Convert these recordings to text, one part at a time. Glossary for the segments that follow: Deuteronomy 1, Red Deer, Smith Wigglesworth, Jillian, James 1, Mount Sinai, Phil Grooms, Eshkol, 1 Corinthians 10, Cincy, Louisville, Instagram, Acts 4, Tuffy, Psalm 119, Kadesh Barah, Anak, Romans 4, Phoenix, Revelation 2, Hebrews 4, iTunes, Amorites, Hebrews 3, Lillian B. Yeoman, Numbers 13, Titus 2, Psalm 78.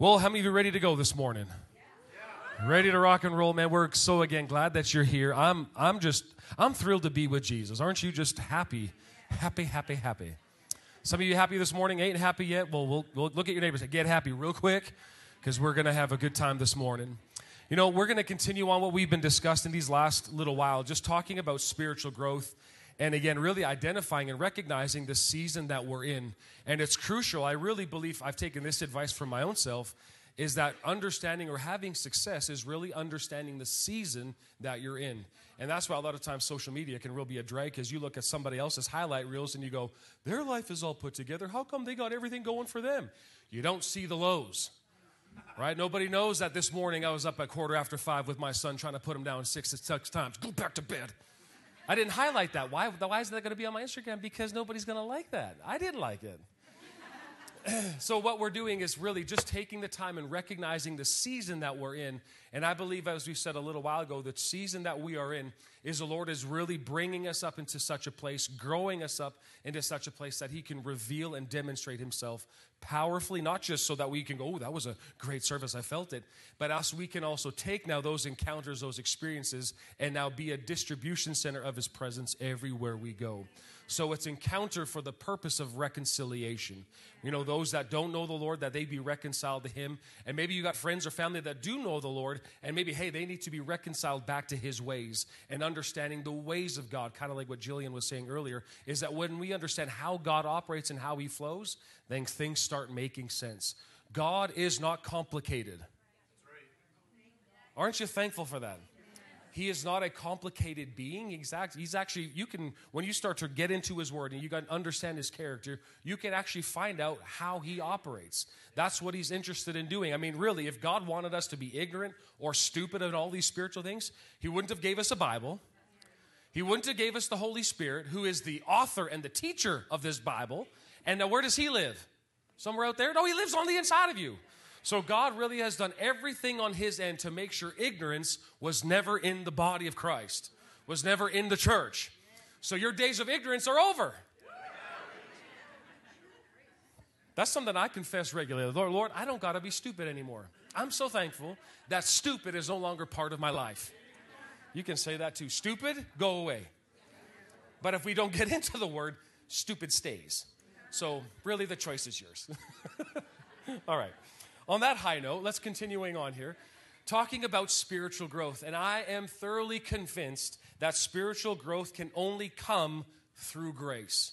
Well, how many of you are ready to go this morning? Ready to rock and roll, man. We're so, again, glad that you're here. I'm thrilled to be with Jesus. Aren't you just happy, happy, happy, happy? Some of you happy this morning? Ain't happy yet? Well, we'll look at your neighbors and get happy real quick because we're going to have a good time this morning. You know, we're going to continue on what we've been discussing these last little while, just talking about spiritual growth. And again, really identifying and recognizing the season that we're in. And it's crucial. I really believe I've taken this advice from my own self, is that understanding or having success is really understanding the season that you're in. And that's why a lot of times social media can really be a drag, because you look at somebody else's highlight reels and you go, their life is all put together. How come they got everything going for them? You don't see the lows. Right? Nobody knows that this morning I was up at 5:15 with my son trying to put him down 6 times. Go back to bed. I didn't highlight that. Why isn't that going to be on my Instagram? Because nobody's going to like that. I didn't like it. So what we're doing is really just taking the time and recognizing the season that we're in. And I believe, as we said a little while ago, the season that we are in is the Lord is really bringing us up into such a place, growing us up into such a place that he can reveal and demonstrate himself powerfully, not just so that we can go, oh, that was a great service, I felt it, but us, we can also take now those encounters, those experiences, and now be a distribution center of his presence everywhere we go. So it's encounter for the purpose of reconciliation. You know, those that don't know the Lord, that they be reconciled to him. And maybe you got friends or family that do know the Lord, and maybe, hey, they need to be reconciled back to his ways and understanding the ways of God, kind of like what Jillian was saying earlier, is that when we understand how God operates and how he flows, then things start making sense. God is not complicated. Aren't you thankful for that? He is not a complicated being. He's actually, you can, when you start to get into his word and you can understand his character, you can actually find out how he operates. That's what he's interested in doing. I mean, really, if God wanted us to be ignorant or stupid in all these spiritual things, he wouldn't have gave us a Bible. He wouldn't have gave us the Holy Spirit, who is the author and the teacher of this Bible. And now where does he live? Somewhere out there? No, he lives on the inside of you. So God really has done everything on his end to make sure ignorance was never in the body of Christ, was never in the church. So your days of ignorance are over. That's something I confess regularly. Lord, I don't got to be stupid anymore. I'm so thankful that stupid is no longer part of my life. You can say that too. Stupid, go away. But if we don't get into the word, stupid stays. So really the choice is yours. All right. On that high note, let's continuing on here, talking about spiritual growth. And I am thoroughly convinced that spiritual growth can only come through grace.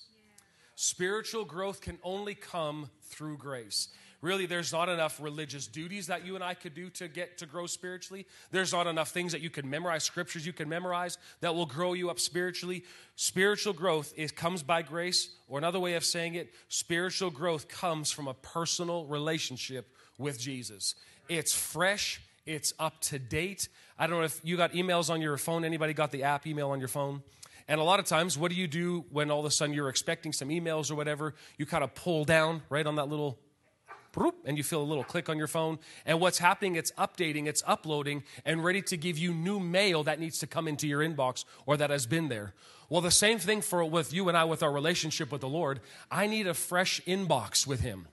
Spiritual growth can only come through grace. Really, there's not enough religious duties that you and I could do to get to grow spiritually. There's not enough things that you can memorize, scriptures you can memorize that will grow you up spiritually. Spiritual growth comes by grace, or another way of saying it, spiritual growth comes from a personal relationship with Jesus. It's fresh. It's up to date. I don't know if you got emails on your phone. Anybody got the app email on your phone? And a lot of times, what do you do when all of a sudden you're expecting some emails or whatever? You kind of pull down right on that little, and you feel a little click on your phone. And what's happening, it's updating, it's uploading, and ready to give you new mail that needs to come into your inbox or that has been there. Well, the same thing with you and I with our relationship with the Lord. I need a fresh inbox with him.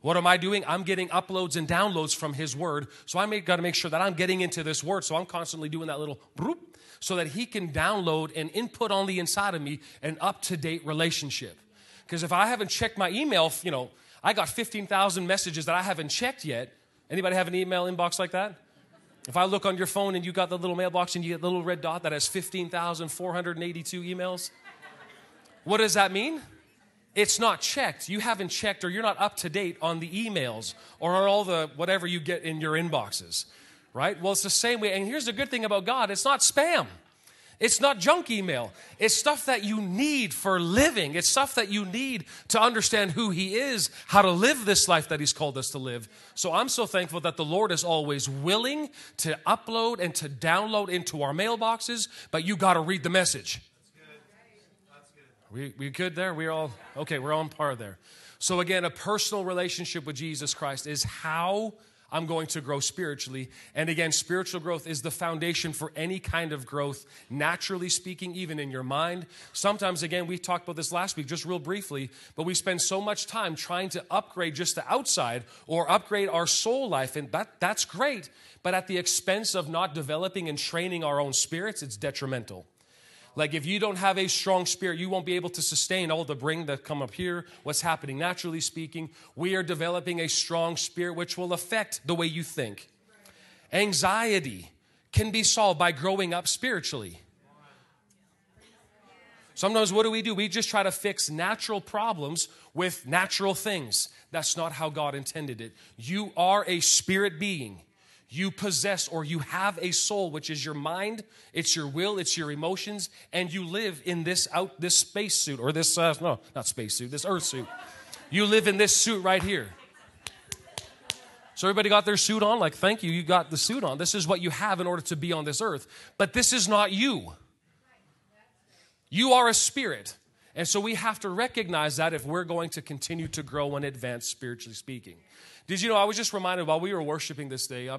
What am I doing? I'm getting uploads and downloads from his word. So I got to make sure that I'm getting into this word. So I'm constantly doing that little broop so that he can download and input on the inside of me an up-to-date relationship. Because if I haven't checked my email, you know, I got 15,000 messages that I haven't checked yet. Anybody have an email inbox like that? If I look on your phone and you got the little mailbox and you get the little red dot that has 15,482 emails, what does that mean? It's not checked. You haven't checked, or you're not up to date on the emails or on all the whatever you get in your inboxes, right? Well, it's the same way. And here's the good thing about God. It's not spam. It's not junk email. It's stuff that you need for living. It's stuff that you need to understand who he is, how to live this life that he's called us to live. So I'm so thankful that the Lord is always willing to upload and to download into our mailboxes, but you got to read the message. We good there? We're all, okay, we're on par there. So again, a personal relationship with Jesus Christ is how I'm going to grow spiritually. And again, spiritual growth is the foundation for any kind of growth, naturally speaking, even in your mind. Sometimes, again, we talked about this last week, just real briefly, but we spend so much time trying to upgrade just the outside or upgrade our soul life, and that's great, but at the expense of not developing and training our own spirits, it's detrimental. Like if you don't have a strong spirit, you won't be able to sustain all the bring that come up here, what's happening naturally speaking. We are developing a strong spirit which will affect the way you think. Anxiety can be solved by growing up spiritually. Sometimes what do? We just try to fix natural problems with natural things. That's not how God intended it. You are a spirit being. You possess or you have a soul, which is your mind, it's your will, it's your emotions, and you live in this space suit or this, no, not space suit, this earth suit. You live in this suit right here. So everybody got their suit on? Like, thank you, you got the suit on. This is what you have in order to be on this earth. But this is not you. You are a spirit. And so we have to recognize that if we're going to continue to grow and advance spiritually speaking. Did you know, I was just reminded while we were worshiping this day,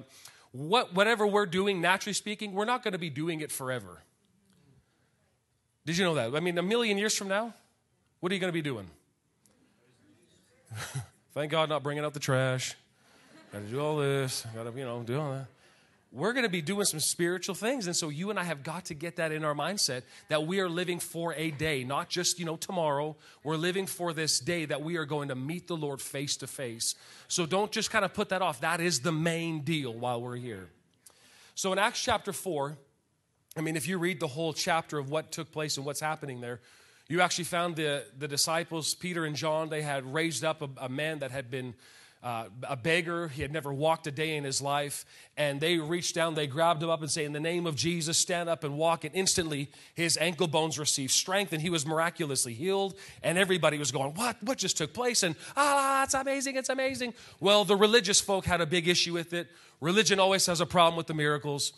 whatever we're doing, naturally speaking, we're not going to be doing it forever. Did you know that? I mean, 1,000,000 years from now, what are you going to be doing? Thank God not bringing out the trash. Got to do all this. Got to, do all that. We're going to be doing some spiritual things. And so you and I have got to get that in our mindset that we are living for a day, not just, tomorrow. We're living for this day that we are going to meet the Lord face to face. So don't just kind of put that off. That is the main deal while we're here. So in Acts chapter 4, if you read the whole chapter of what took place and what's happening there, you actually found the disciples, Peter and John, they had raised up a man that had been a beggar. He had never walked a day in his life, and they reached down, they grabbed him up and say, in the name of Jesus, stand up and walk, and instantly his ankle bones received strength, and he was miraculously healed, and everybody was going, what just took place? And it's amazing. Well, the religious folk had a big issue with it. Religion always has a problem with the miracles.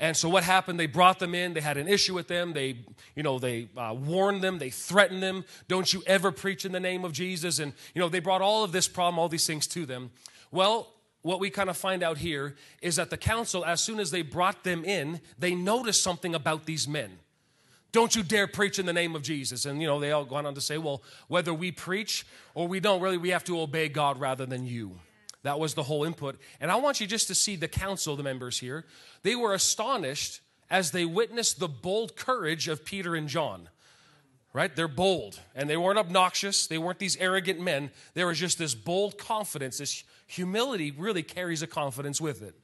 And so what happened, they brought them in, they had an issue with them, they warned them, they threatened them, don't you ever preach in the name of Jesus, and they brought all of this problem, all these things to them. Well, what we kind of find out here is that the council, as soon as they brought them in, they noticed something about these men. Don't you dare preach in the name of Jesus. And they all gone on to say, well, whether we preach or we don't, really we have to obey God rather than you. That was the whole input. And I want you just to see the council, the members here. They were astonished as they witnessed the bold courage of Peter and John. Right? They're bold. And they weren't obnoxious. They weren't these arrogant men. There was just this bold confidence. This humility really carries a confidence with it.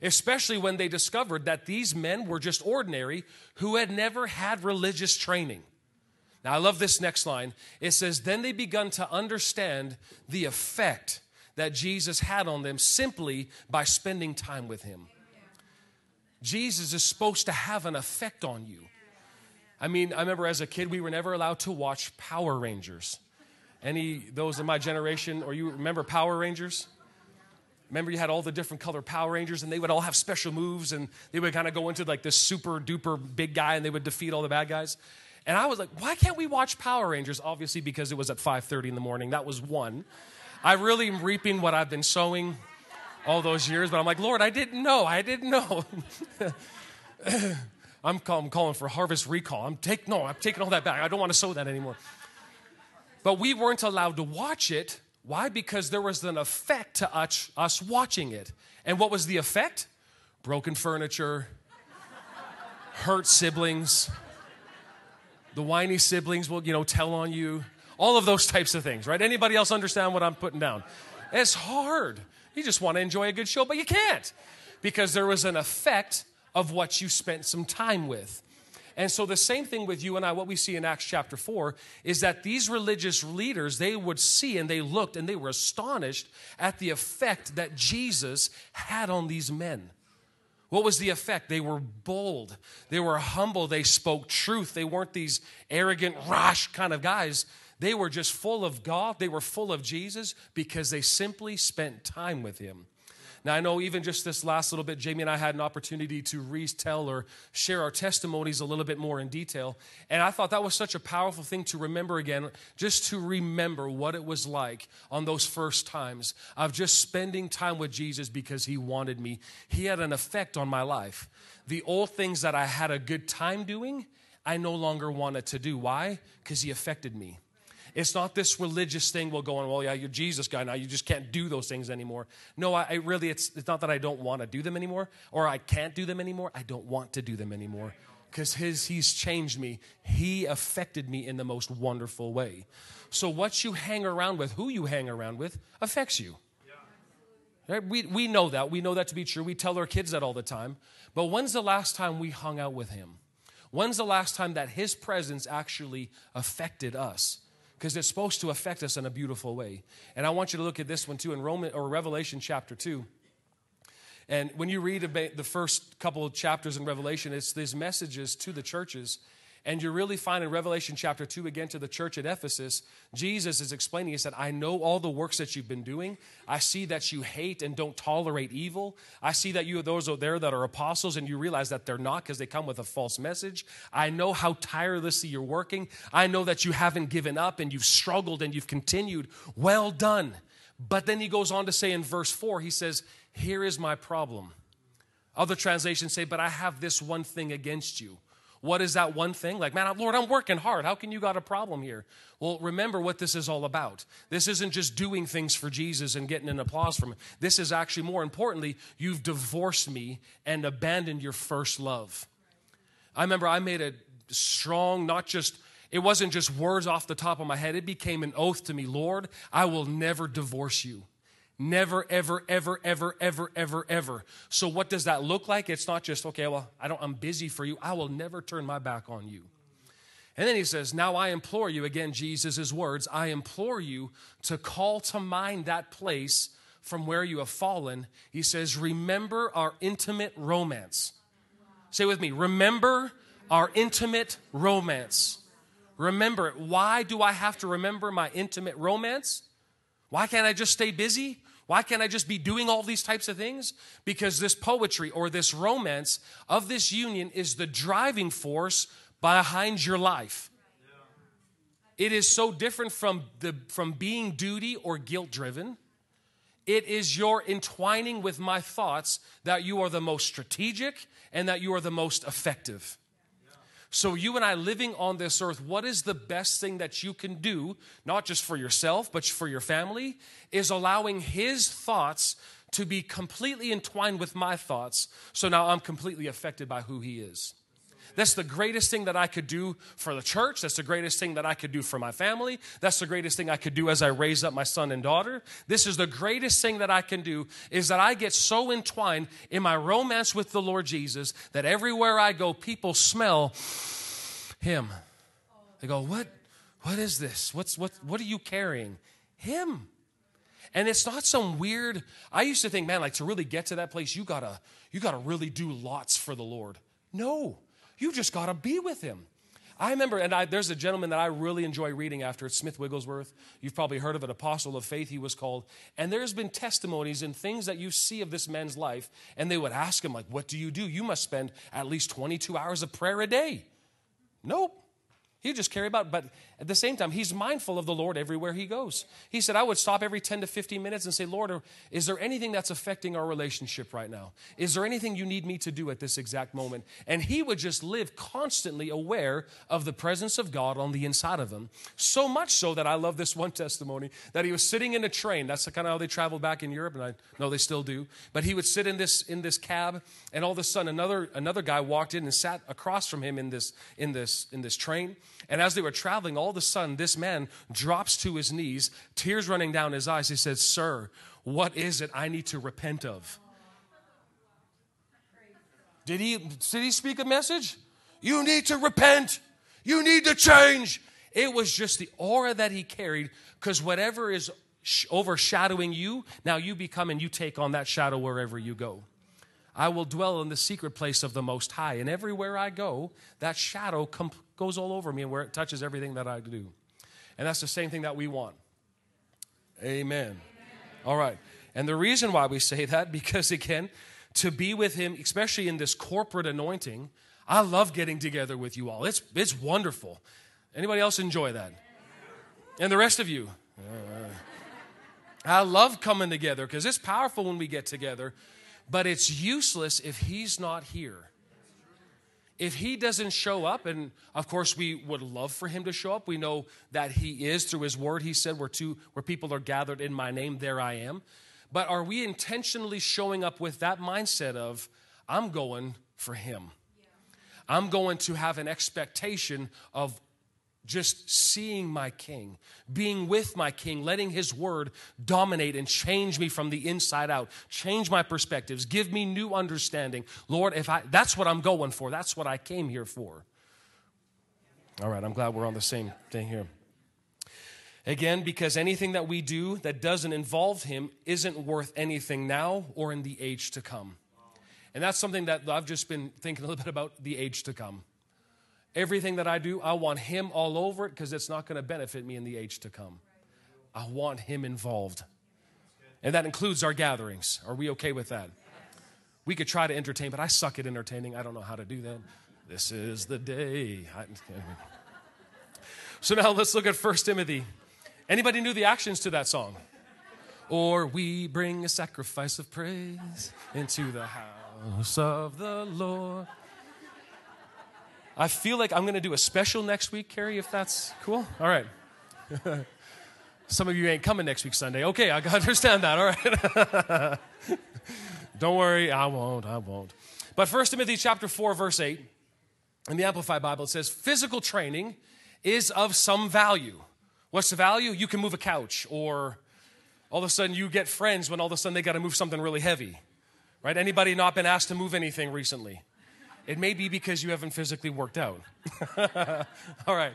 Especially when they discovered that these men were just ordinary who had never had religious training. Now, I love this next line. It says, then they began to understand the effect that Jesus had on them simply by spending time with him. Jesus is supposed to have an effect on you. I remember as a kid, we were never allowed to watch Power Rangers. Those in my generation, or you remember Power Rangers? Remember you had all the different color Power Rangers, and they would all have special moves, and they would kind of go into like this super duper big guy, and they would defeat all the bad guys. And I was like, why can't we watch Power Rangers? Obviously, because it was at 5:30 in the morning. That was one. I really am reaping what I've been sowing all those years, but I'm like, Lord, I didn't know. I'm calling for harvest recall. I'm taking all that back. I don't want to sow that anymore. But we weren't allowed to watch it. Why? Because there was an effect to us watching it. And what was the effect? Broken furniture, hurt siblings, the whiny siblings will, tell on you. All of those types of things, right? Anybody else understand what I'm putting down? It's hard. You just want to enjoy a good show, but you can't because there was an effect of what you spent some time with. And so the same thing with you and I, what we see in Acts chapter 4 is that these religious leaders, they would see and they looked and they were astonished at the effect that Jesus had on these men. What was the effect? They were bold. They were humble. They spoke truth. They weren't these arrogant, rash kind of guys. They were just full of God. They were full of Jesus because they simply spent time with him. Now, I know even just this last little bit, Jamie and I had an opportunity to retell or share our testimonies a little bit more in detail. And I thought that was such a powerful thing to remember again, just to remember what it was like on those first times of just spending time with Jesus because he wanted me. He had an effect on my life. The old things that I had a good time doing, I no longer wanted to do. Why? Because he affected me. It's not this religious thing, well, going, well, yeah, you're Jesus guy now. You just can't do those things anymore. No, it's not that I don't want to do them anymore or I can't do them anymore. I don't want to do them anymore because he's changed me. He affected me in the most wonderful way. So what you hang around with, who you hang around with, affects you. Right? We know that. We know that to be true. We tell our kids that all the time. But when's the last time we hung out with him? When's the last time that his presence actually affected us? Because it's supposed to affect us in a beautiful way. And I want you to look at this one too in Revelation chapter 2. And when you read the first couple of chapters in Revelation, it's these messages to the churches. And you really find in Revelation chapter 2, again, to the church at Ephesus, Jesus is explaining, he said, I know all the works that you've been doing. I see that you hate and don't tolerate evil. I see that you are those out there that are apostles and you realize that they're not because they come with a false message. I know how tirelessly you're working. I know that you haven't given up and you've struggled and you've continued. Well done. But then he goes on to say in verse 4, he says, here is my problem. Other translations say, but I have this one thing against you. What is that one thing? Like, man, Lord, I'm working hard. How can you got a problem here? Well, remember what this is all about. This isn't just doing things for Jesus and getting an applause from him. This is actually, more importantly, you've divorced me and abandoned your first love. I remember I made a strong, it wasn't just words off the top of my head. It became an oath to me, Lord, I will never divorce you. Never, ever, ever, ever, ever, ever, ever. So what does that look like? It's not just, okay, well, I'm busy for you. I will never turn my back on you. And then he says, now I implore you, again, Jesus' words, I implore you to call to mind that place from where you have fallen. He says, remember our intimate romance. Say with me, remember our intimate romance. Remember it. Why do I have to remember my intimate romance? Why can't I just stay busy? Why can't I just be doing all these types of things? Because this poetry or this romance of this union is the driving force behind your life. It is so different from being duty or guilt-driven. It is your entwining with my thoughts that you are the most strategic and that you are the most effective. So you and I living on this earth, what is the best thing that you can do, not just for yourself, but for your family, is allowing his thoughts to be completely entwined with my thoughts. So now I'm completely affected by who he is. That's the greatest thing that I could do for the church. That's the greatest thing that I could do for my family. That's the greatest thing I could do as I raise up my son and daughter. This is the greatest thing that I can do is that I get so entwined in my romance with the Lord Jesus that everywhere I go, people smell him. They go, what is this? What are you carrying? Him. And it's not some weird, I used to think, man, like to really get to that place, you gotta really do lots for the Lord. No. You just got to be with him. I remember, there's a gentleman that I really enjoy reading after. It's Smith Wigglesworth. You've probably heard of it, Apostle of Faith, he was called. And there's been testimonies and things that you see of this man's life. And they would ask him, like, what do? You must spend at least 22 hours of prayer a day. Nope. He just carry about. But at the same time, he's mindful of the Lord everywhere he goes. He said, I would stop every 10 to 15 minutes and say, Lord, is there anything that's affecting our relationship right now? Is there anything you need me to do at this exact moment? And he would just live constantly aware of the presence of God on the inside of him. So much so that I love this one testimony that he was sitting in a train. That's kind of how they traveled back in Europe. And I know they still do. But he would sit in this cab. And all of a sudden, another guy walked in and sat across from him in this train. And as they were traveling, all of a sudden, this man drops to his knees, tears running down his eyes. He says, sir, what is it I need to repent of? Did he speak a message? You need to repent. You need to change. It was just the aura that he carried, because whatever is overshadowing you, now you become and you take on that shadow wherever you go. I will dwell in the secret place of the Most High. And everywhere I go, that shadow goes all over me and where it touches everything that I do. And that's the same thing that we want. Amen. All right. And the reason why we say that, because again, to be with him, especially in this corporate anointing, I love getting together with you all. It's wonderful. Anybody else enjoy that? And the rest of you. I love coming together because it's powerful when we get together, but it's useless if he's not here. If he doesn't show up, and of course we would love for him to show up. We know that he is through his word. He said, where people are gathered in my name, there I am. But are we intentionally showing up with that mindset of, I'm going for him. I'm going to have an expectation of just seeing my king, being with my king, letting his word dominate and change me from the inside out, change my perspectives, give me new understanding. Lord, that's what I'm going for. That's what I came here for. All right, I'm glad we're on the same thing here. Again, because anything that we do that doesn't involve him isn't worth anything now or in the age to come. And that's something that I've just been thinking a little bit about, the age to come. Everything that I do, I want him all over it because it's not going to benefit me in the age to come. I want him involved. And that includes our gatherings. Are we okay with that? We could try to entertain, but I suck at entertaining. I don't know how to do that. This is the day. So now let's look at 1 Timothy. Anybody knew the actions to that song? Or we bring a sacrifice of praise into the house of the Lord. I feel like I'm going to do a special next week, Carrie, if that's cool. All right. Some of you ain't coming next week Sunday. Okay, I understand that. All right. Don't worry, I won't. But 1 Timothy chapter 4, verse 8, in the Amplified Bible, it says, physical training is of some value. What's the value? You can move a couch, or all of a sudden you get friends when all of a sudden they got to move something really heavy. Right? Anybody not been asked to move anything recently? It may be because you haven't physically worked out. All right.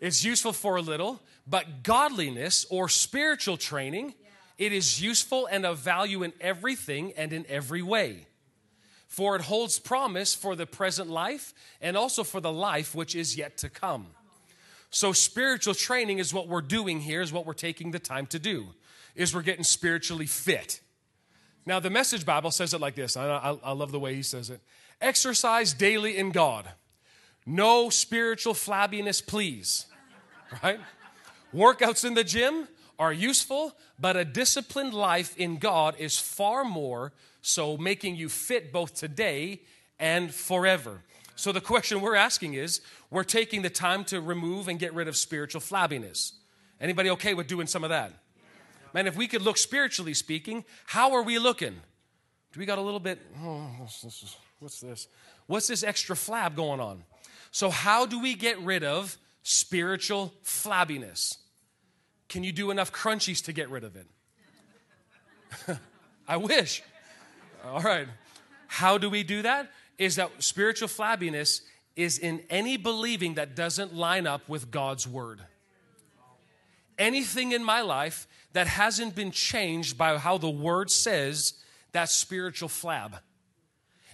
It's useful for a little, but godliness or spiritual training, it is useful and of value in everything and in every way. For it holds promise for the present life and also for the life which is yet to come. So spiritual training is what we're doing here, is what we're taking the time to do, is we're getting spiritually fit. Now, the Message Bible says it like this. I love the way he says it. Exercise daily in God. No spiritual flabbiness, please. Right? Workouts in the gym are useful, but a disciplined life in God is far more so, making you fit both today and forever. So the question we're asking is, we're taking the time to remove and get rid of spiritual flabbiness. Anybody okay with doing some of that? Man, if we could look spiritually speaking, how are we looking? Do we got a little bit, what's this? What's this extra flab going on? So how do we get rid of spiritual flabbiness? Can you do enough crunchies to get rid of it? I wish. All right. How do we do that? Is that spiritual flabbiness is in any believing that doesn't line up with God's word. Anything in my life that hasn't been changed by how the word says, that's spiritual flab.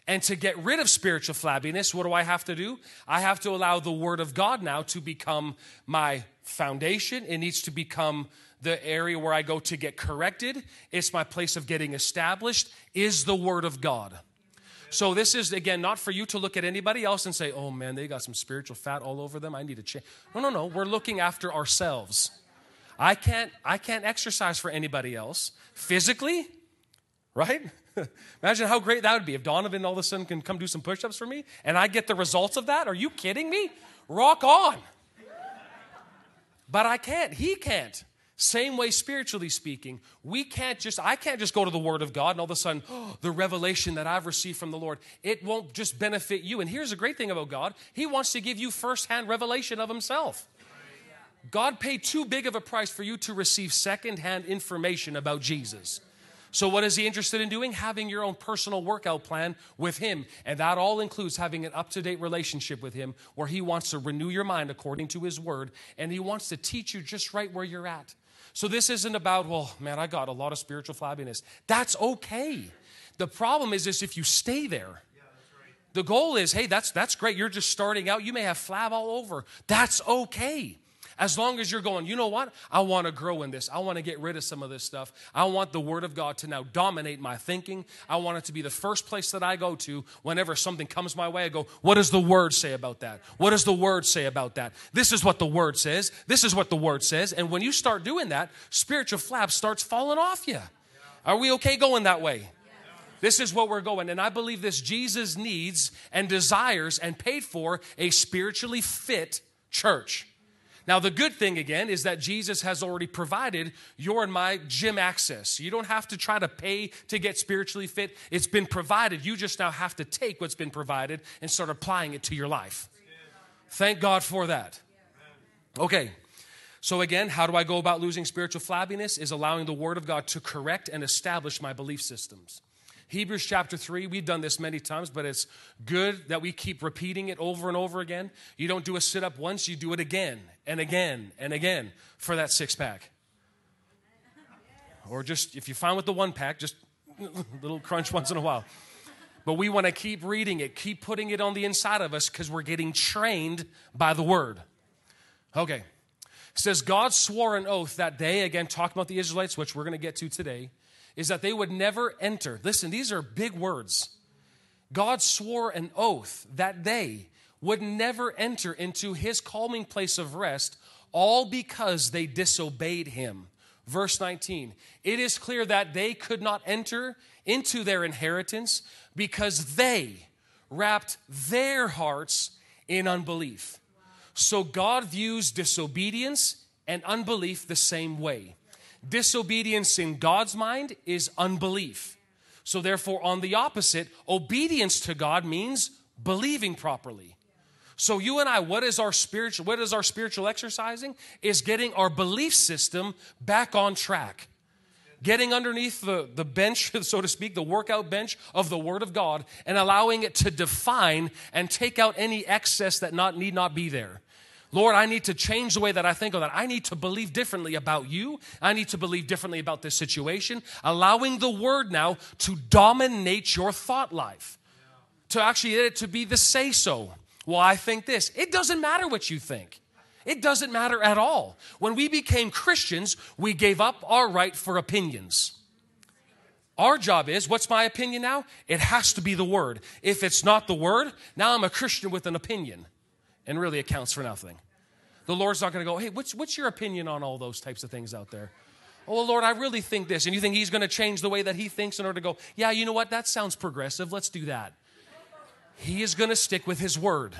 And to get rid of spiritual flabbiness, what do I have to do? I have to allow the word of God now to become my foundation. It needs to become the area where I go to get corrected. It's my place of getting established, is the word of God. So this is, again, not for you to look at anybody else and say, oh man, they got some spiritual fat all over them. I need to change. No. We're looking after ourselves. I can't exercise for anybody else physically. Right? Imagine how great that would be if Donovan all of a sudden can come do some push-ups for me and I get the results of that. Are you kidding me? Rock on. But I can't. He can't. Same way spiritually speaking. I can't just go to the Word of God and all of a sudden, the revelation that I've received from the Lord, it won't just benefit you. And here's the great thing about God. He wants to give you firsthand revelation of himself. God paid too big of a price for you to receive secondhand information about Jesus. So what is he interested in doing? Having your own personal workout plan with him. And that all includes having an up-to-date relationship with him where he wants to renew your mind according to his word. And he wants to teach you just right where you're at. So this isn't about, well, man, I got a lot of spiritual flabbiness. That's okay. The problem is if you stay there. Yeah, that's right. The goal is, hey, that's great. You're just starting out. You may have flab all over. That's okay. As long as you're going, you know what? I want to grow in this. I want to get rid of some of this stuff. I want the Word of God to now dominate my thinking. I want it to be the first place that I go to whenever something comes my way. I go, what does the Word say about that? What does the Word say about that? This is what the Word says. This is what the Word says. And when you start doing that, spiritual flab starts falling off you. Are we okay going that way? This is what we're going. And I believe this Jesus needs and desires and paid for a spiritually fit church. Now, the good thing, again, is that Jesus has already provided your and my gym access. You don't have to try to pay to get spiritually fit. It's been provided. You just now have to take what's been provided and start applying it to your life. Thank God for that. Okay. So again, how do I go about losing spiritual flabbiness? Is allowing the Word of God to correct and establish my belief systems. Hebrews chapter 3, we've done this many times, but it's good that we keep repeating it over and over again. You don't do a sit-up once, you do it again and again and again for that six-pack. Or just, if you're fine with the one-pack, just a little crunch once in a while. But we want to keep reading it, keep putting it on the inside of us because we're getting trained by the Word. Okay. It says, God swore an oath that day, again, talking about the Israelites, which we're going to get to today, is that they would never enter. Listen, these are big words. God swore an oath that they would never enter into his calming place of rest, all because they disobeyed him. Verse 19, it is clear that they could not enter into their inheritance because they wrapped their hearts in unbelief. So God views disobedience and unbelief the same way. Disobedience in God's mind is unbelief. So therefore, on the opposite, obedience to God means believing properly. So you and I, what is our spiritual exercising? Is getting our belief system back on track. Getting underneath the bench, so to speak, the workout bench of the Word of God and allowing it to define and take out any excess that need not be there. Lord, I need to change the way that I think of that. I need to believe differently about you. I need to believe differently about this situation. Allowing the Word now to dominate your thought life. Yeah. To actually it to be the say-so. Well, I think this. It doesn't matter what you think. It doesn't matter at all. When we became Christians, we gave up our right for opinions. Our job is, what's my opinion now? It has to be the Word. If it's not the Word, now I'm a Christian with an opinion. And really accounts for nothing. The Lord's not going to go, hey, what's your opinion on all those types of things out there? Oh, Lord, I really think this. And you think he's going to change the way that he thinks in order to go, yeah, you know what? That sounds progressive. Let's do that. He is going to stick with his Word.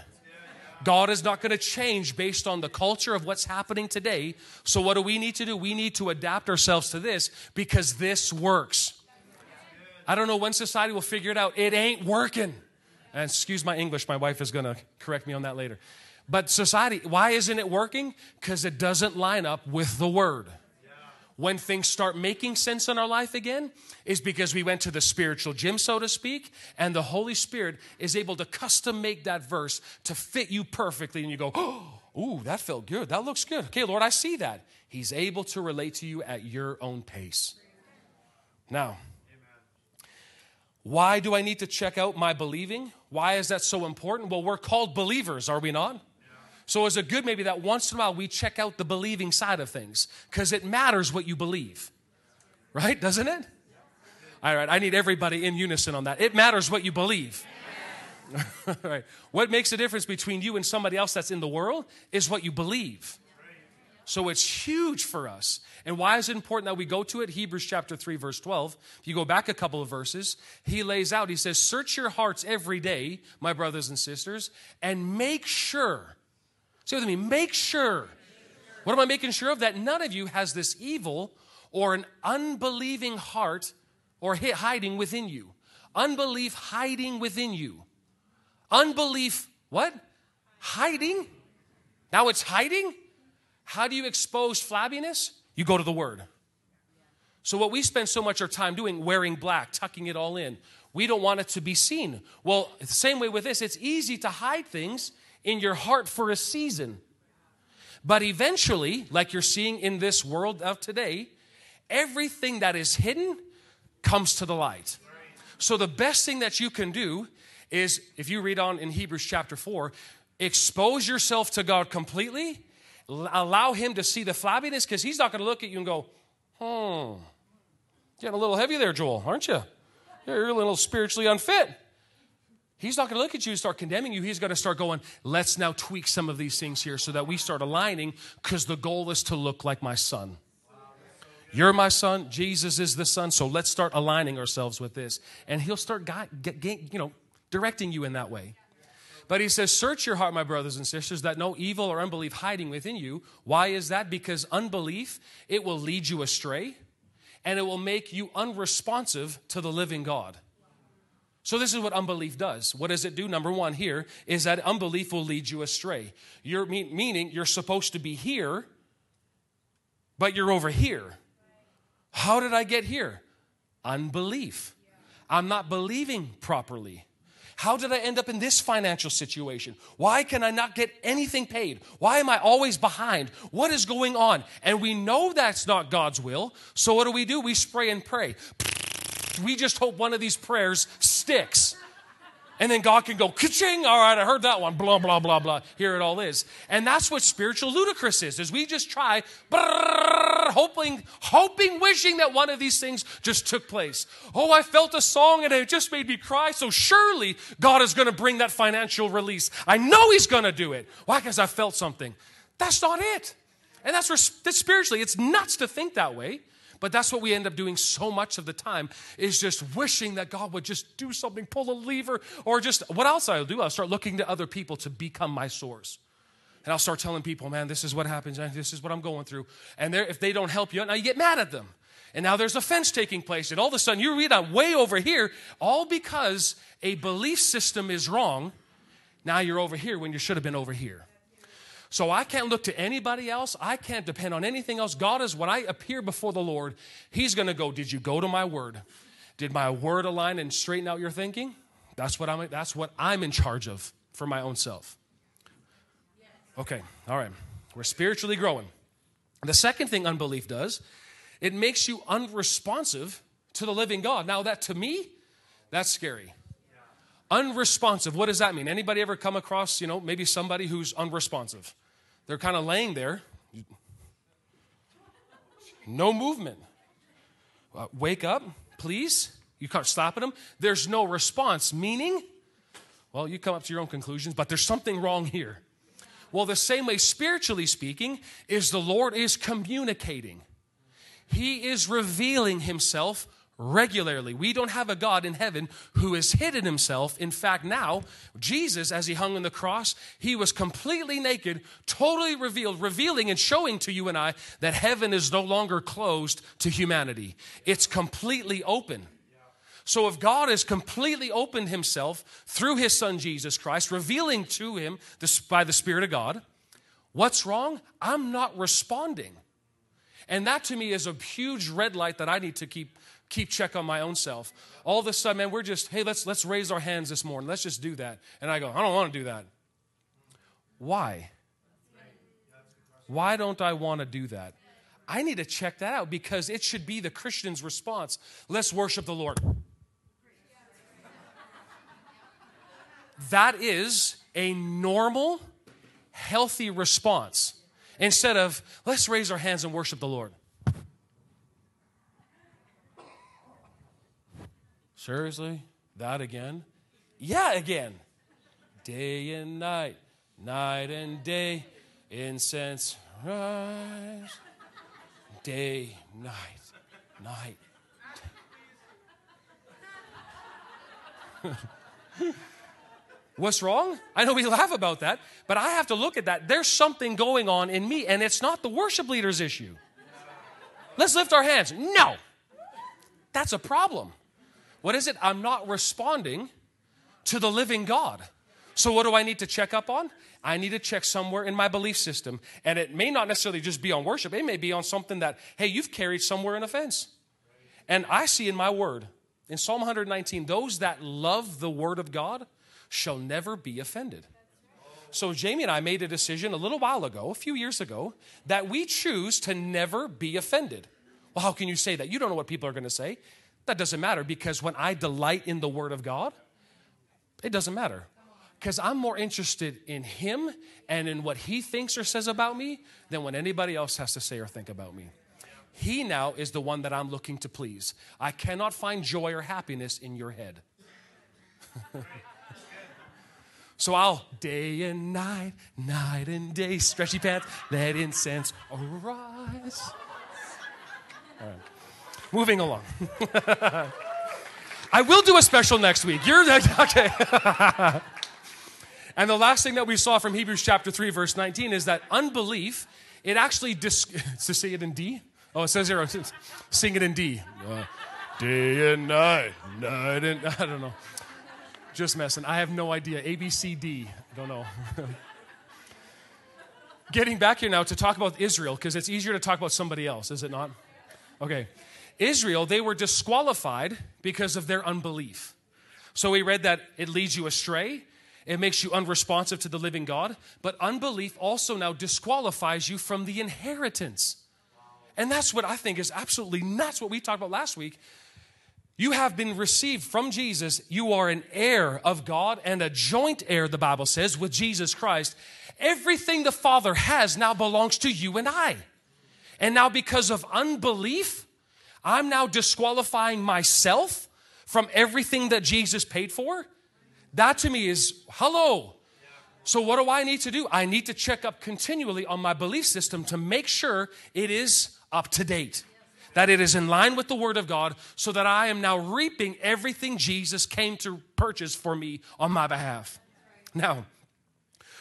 God is not going to change based on the culture of what's happening today. So what do we need to do? We need to adapt ourselves to this because this works. I don't know when society will figure it out. It ain't working. And excuse my English, my wife is going to correct me on that later. But society, why isn't it working? Because it doesn't line up with the Word. Yeah. When things start making sense in our life again, is because we went to the spiritual gym, so to speak, and the Holy Spirit is able to custom make that verse to fit you perfectly. And you go, oh, ooh, that felt good. That looks good. Okay, Lord, I see that. He's able to relate to you at your own pace. Now, why do I need to check out my believing? Why is that so important? Well, we're called believers, are we not? Yeah. So is it good maybe that once in a while we check out the believing side of things? Because it matters what you believe. Right? Doesn't it? Yeah. All right. I need everybody in unison on that. It matters what you believe. Yes. All right. What makes the difference between you and somebody else that's in the world is what you believe. So it's huge for us. And why is it important that we go to it? Hebrews chapter 3, verse 12. If you go back a couple of verses, he lays out, he says, search your hearts every day, my brothers and sisters, and make sure. Say with me, make sure. What am I making sure of? That none of you has this evil or an unbelieving heart or hiding within you. Unbelief hiding within you. Unbelief, what? Hiding? Now it's hiding? How do you expose flabbiness? You go to the Word. So what we spend so much our time doing, wearing black, tucking it all in, we don't want it to be seen. Well, the same way with this, it's easy to hide things in your heart for a season. But eventually, like you're seeing in this world of today, everything that is hidden comes to the light. So the best thing that you can do is, if you read on in Hebrews chapter 4, expose yourself to God completely. Allow him to see the flabbiness, because he's not going to look at you and go, getting a little heavy there, Joel, aren't you? You're a little spiritually unfit. He's not going to look at you and start condemning you. He's going to start going, let's now tweak some of these things here so that we start aligning, because the goal is to look like my son. You're my son. Jesus is the son. So let's start aligning ourselves with this. And he'll start directing you in that way. But he says, search your heart, my brothers and sisters, that no evil or unbelief hiding within you. Why is that? Because unbelief, it will lead you astray, and it will make you unresponsive to the living God. So this is what unbelief does. What does it do? Number one here is that unbelief will lead you astray. You're meaning you're supposed to be here, but you're over here. How did I get here? Unbelief. I'm not believing properly. How did I end up in this financial situation? Why can I not get anything paid? Why am I always behind? What is going on? And we know that's not God's will. So what do? We spray and pray. We just hope one of these prayers sticks. And then God can go, ka-ching, all right, I heard that one, blah, blah, blah, blah. Here it all is. And that's what spiritual ludicrous is we just try, hoping, wishing that one of these things just took place. Oh, I felt a song and it just made me cry, so surely God is going to bring that financial release. I know he's going to do it. Why? Because I felt something. That's not it. And that's spiritually, it's nuts to think that way. But that's what we end up doing so much of the time, is just wishing that God would just do something, pull a lever, or just, what else I'll do? I'll start looking to other people to become my source. And I'll start telling people, man, this is what happens, and this is what I'm going through. And if they don't help you, now you get mad at them. And now there's offense taking place. And all of a sudden, you read, I'm way over here, all because a belief system is wrong. Now you're over here when you should have been over here. So I can't look to anybody else. I can't depend on anything else. God is, when I appear before the Lord, he's going to go, did you go to my word? Did my word align and straighten out your thinking? That's what I'm in charge of for my own self. Okay, all right. We're spiritually growing. The second thing unbelief does, it makes you unresponsive to the living God. Now that, to me, that's scary. Unresponsive, what does that mean? Anybody ever come across, maybe somebody who's unresponsive? They're kind of laying there. No movement. Wake up, please. You can't stop at them. There's no response, meaning, well, you come up to your own conclusions, but there's something wrong here. Well, the same way, spiritually speaking, is the Lord is communicating. He is revealing himself regularly. We don't have a God in heaven who has hidden himself. In fact, now, Jesus, as he hung on the cross, he was completely naked, totally revealed, revealing and showing to you and I that heaven is no longer closed to humanity. It's completely open. So if God has completely opened himself through his son, Jesus Christ, revealing to him this, by the Spirit of God, what's wrong? I'm not responding. And that to me is a huge red light that I need to keep check on my own self. All of a sudden, man, we're just, hey, let's raise our hands this morning. Let's just do that. And I go, I don't want to do that. Why? Why don't I want to do that? I need to check that out, because it should be the Christian's response. Let's worship the Lord. That is a normal, healthy response. Instead of, let's raise our hands and worship the Lord. Seriously? That again? Yeah, again. Day and night, night and day, incense rise. Day, night, night. What's wrong? I know we laugh about that, but I have to look at that. There's something going on in me, and it's not the worship leader's issue. Let's lift our hands. No. That's a problem. What is it? I'm not responding to the living God. So what do I need to check up on? I need to check somewhere in my belief system. And it may not necessarily just be on worship. It may be on something that, hey, you've carried somewhere in offense. And I see in my word, in Psalm 119, those that love the word of God shall never be offended. So Jamie and I made a decision a few years ago, that we choose to never be offended. Well, how can you say that? You don't know what people are going to say. That doesn't matter, because when I delight in the word of God, it doesn't matter. Because I'm more interested in him and in what he thinks or says about me than what anybody else has to say or think about me. He now is the one that I'm looking to please. I cannot find joy or happiness in your head. So I'll day and night, night and day, stretchy pants, let incense arise. All right. Moving along. I will do a special next week. Okay. And the last thing that we saw from Hebrews chapter 3, verse 19 is that unbelief, it actually, to say it in D? Oh, it says here, sing it in D. Day and night, night and, I don't know. Just messing. I have no idea. A, B, C, D. I don't know. Getting back here now to talk about Israel, because it's easier to talk about somebody else, is it not? Okay. Israel, they were disqualified because of their unbelief. So we read that it leads you astray. It makes you unresponsive to the living God. But unbelief also now disqualifies you from the inheritance. And that's what I think is absolutely nuts, what we talked about last week. You have been received from Jesus. You are an heir of God and a joint heir, the Bible says, with Jesus Christ. Everything the Father has now belongs to you and I. And now because of unbelief, I'm now disqualifying myself from everything that Jesus paid for. That to me is, hello. So what do I need to do? I need to check up continually on my belief system to make sure it is up to date, that it is in line with the Word of God, so that I am now reaping everything Jesus came to purchase for me on my behalf. Now,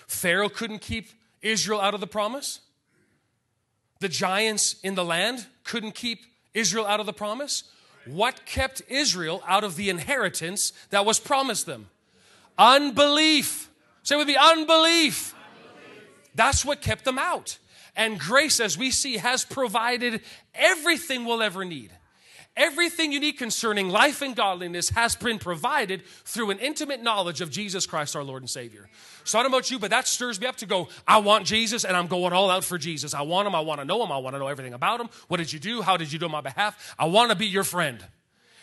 Pharaoh couldn't keep Israel out of the promise. The giants in the land couldn't keep Israel out of the promise. What kept Israel out of the inheritance that was promised them? Unbelief. Say with me, unbelief. That's what kept them out. And grace, as we see, has provided everything we'll ever need. Everything you need concerning life and godliness has been provided through an intimate knowledge of Jesus Christ, our Lord and Savior. So I don't know about you, but that stirs me up to go, I want Jesus, and I'm going all out for Jesus. I want him. I want to know him. I want to know everything about him. What did you do? How did you do on my behalf? I want to be your friend.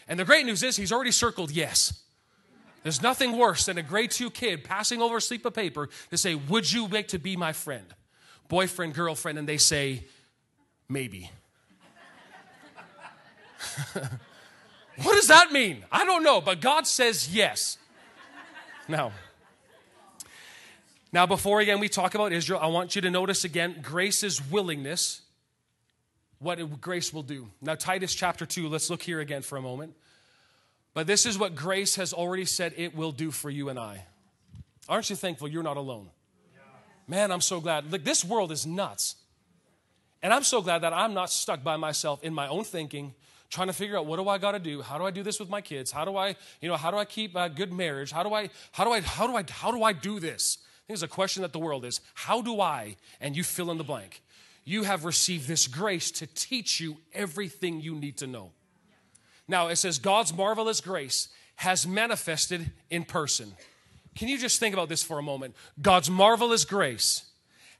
And the great news is he's already circled yes. There's nothing worse than a grade 2 kid passing over a slip of paper to say, would you like to be my friend? Boyfriend, girlfriend, and they say, maybe. What does that mean? I don't know, but God says yes. Now, before again we talk about Israel, I want you to notice again grace's willingness, what grace will do. Now, Titus chapter 2, let's look here again for a moment. But this is what grace has already said it will do for you and I. Aren't you thankful you're not alone? Man, I'm so glad. Look, this world is nuts. And I'm so glad that I'm not stuck by myself in my own thinking, trying to figure out what do I got to do? How do I do this with my kids? How do I keep a good marriage? How do I do this? I think it's a question that the world is, how do I? And you fill in the blank. You have received this grace to teach you everything you need to know. Now, it says God's marvelous grace has manifested in person. Can you just think about this for a moment? God's marvelous grace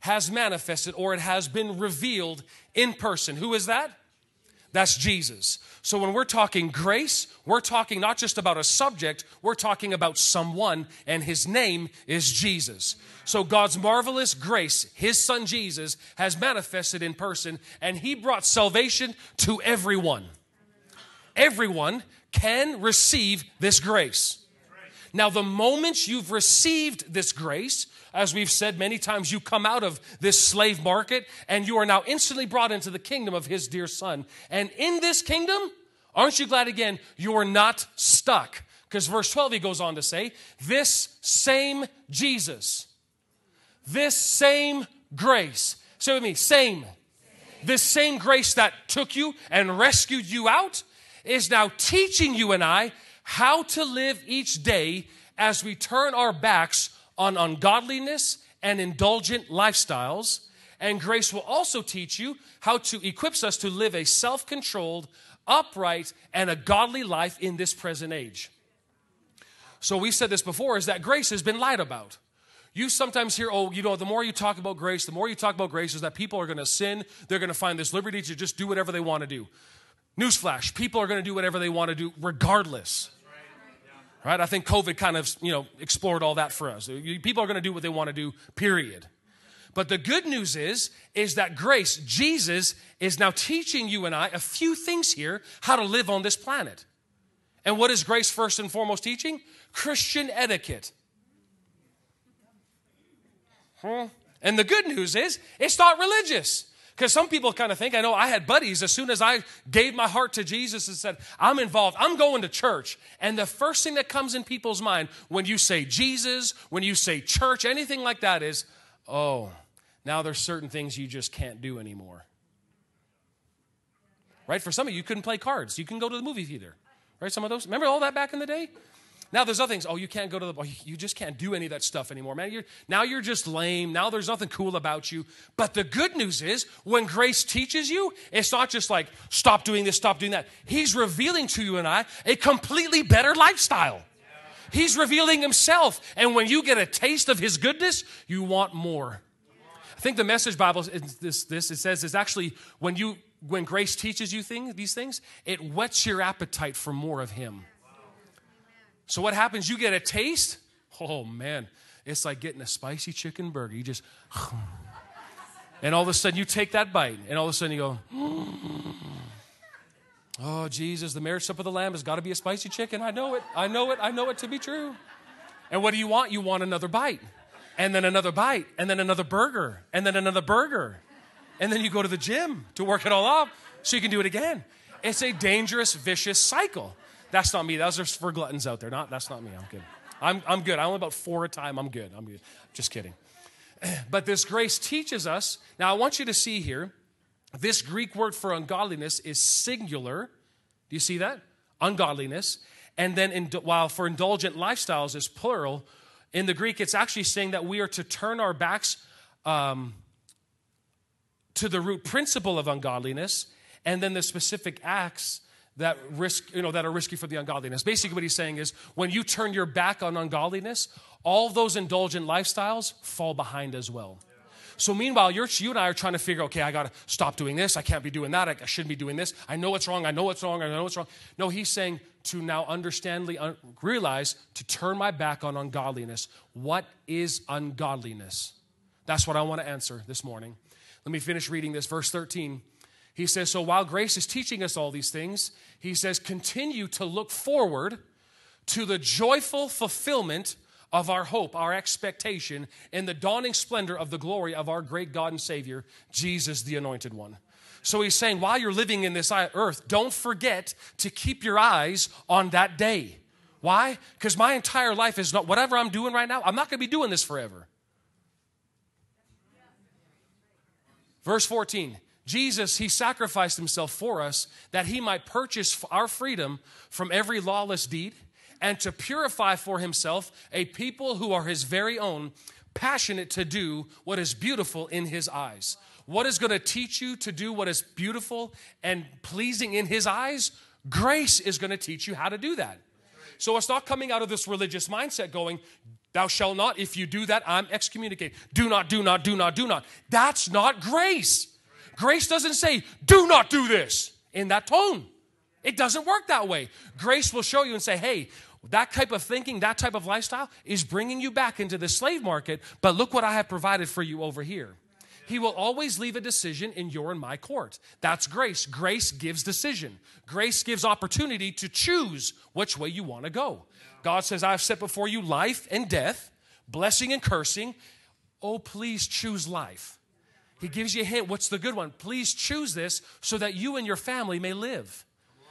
has manifested, or it has been revealed in person. Who is that? That's Jesus. So when we're talking grace, we're talking not just about a subject, we're talking about someone, and his name is Jesus. So God's marvelous grace, his son Jesus, has manifested in person, and he brought salvation to everyone. Everyone can receive this grace. Now, the moment you've received this grace, as we've said many times, you come out of this slave market and you are now instantly brought into the kingdom of his dear son. And in this kingdom, aren't you glad again, you are not stuck? Because verse 12, he goes on to say, this same Jesus, this same grace. Say with me, same. This same grace that took you and rescued you out is now teaching you and I how to live each day as we turn our backs on ungodliness and indulgent lifestyles. And grace will also teach you how to equip us to live a self-controlled, upright, and a godly life in this present age. So we've said this before, is that grace has been lied about. You sometimes hear, the more you talk about grace, is that people are going to sin. They're going to find this liberty to just do whatever they want to do. Newsflash, people are going to do whatever they want to do regardless. right? I think COVID kind of, explored all that for us. People are going to do what they want to do, period. But the good news is that grace, Jesus, is now teaching you and I a few things here, how to live on this planet. And what is grace first and foremost teaching? Christian etiquette. And the good news is, it's not religious. Because some people kind of think, I know I had buddies, as soon as I gave my heart to Jesus and said, I'm involved, I'm going to church. And the first thing that comes in people's mind when you say Jesus, when you say church, anything like that is, oh, now there's certain things you just can't do anymore. Right? For some of you, you couldn't play cards. You couldn't go to the movie theater. Right? Some of those. Remember all that back in the day? Now there's other things. Oh, you can't go to the, you just can't do any of that stuff anymore, man. Now you're just lame. Now there's nothing cool about you. But the good news is, when grace teaches you, it's not just like, stop doing this, stop doing that. He's revealing to you and I a completely better lifestyle. Yeah. He's revealing himself. And when you get a taste of his goodness, you want more. Yeah. I think the Message Bible, it says, is actually, when grace teaches you these things, it whets your appetite for more of him. So what happens? You get a taste. Oh, man. It's like getting a spicy chicken burger. You just, and all of a sudden you take that bite, and all of a sudden you go, oh, Jesus, the marriage supper of the Lamb has got to be a spicy chicken. I know it to be true. And what do you want? You want another bite, and then another bite, and then another burger, and then another burger. And then you go to the gym to work it all up so you can do it again. It's a dangerous, vicious cycle. That's not me. Those are for gluttons out there. That's not me. I'm good. I'm good. I only about four a time. I'm good. Just kidding. But this grace teaches us. Now, I want you to see here, this Greek word for ungodliness is singular. Do you see that? Ungodliness. And then while for indulgent lifestyles is plural, in the Greek, it's actually saying that we are to turn our backs to the root principle of ungodliness, and then the specific acts that are risky for the ungodliness. Basically what he's saying is, when you turn your back on ungodliness, all those indulgent lifestyles fall behind as well. Yeah. So meanwhile, you and I are trying to figure, okay, I got to stop doing this. I can't be doing that. I shouldn't be doing this. I know it's wrong. No, he's saying to now understandably realize to turn my back on ungodliness. What is ungodliness? That's what I want to answer this morning. Let me finish reading this. Verse 13. He says, so while grace is teaching us all these things, he says, continue to look forward to the joyful fulfillment of our hope, our expectation, in the dawning splendor of the glory of our great God and Savior, Jesus the Anointed One. So he's saying, while you're living in this earth, don't forget to keep your eyes on that day. Why? Because my entire life is not, whatever I'm doing right now, I'm not going to be doing this forever. Verse 14. Jesus, he sacrificed himself for us that he might purchase our freedom from every lawless deed and to purify for himself a people who are his very own, passionate to do what is beautiful in his eyes. What is going to teach you to do what is beautiful and pleasing in his eyes? Grace is going to teach you how to do that. So it's not coming out of this religious mindset going, thou shalt not, if you do that, I'm excommunicated. Do not. That's not grace. Grace doesn't say, do not do this in that tone. It doesn't work that way. Grace will show you and say, hey, that type of thinking, that type of lifestyle is bringing you back into the slave market, but look what I have provided for you over here. He will always leave a decision in your and my court. That's grace. Grace gives decision. Grace gives opportunity to choose which way you want to go. God says, I have set before you life and death, blessing and cursing. Oh, please choose life. He gives you a hint. What's the good one? Please choose this so that you and your family may live.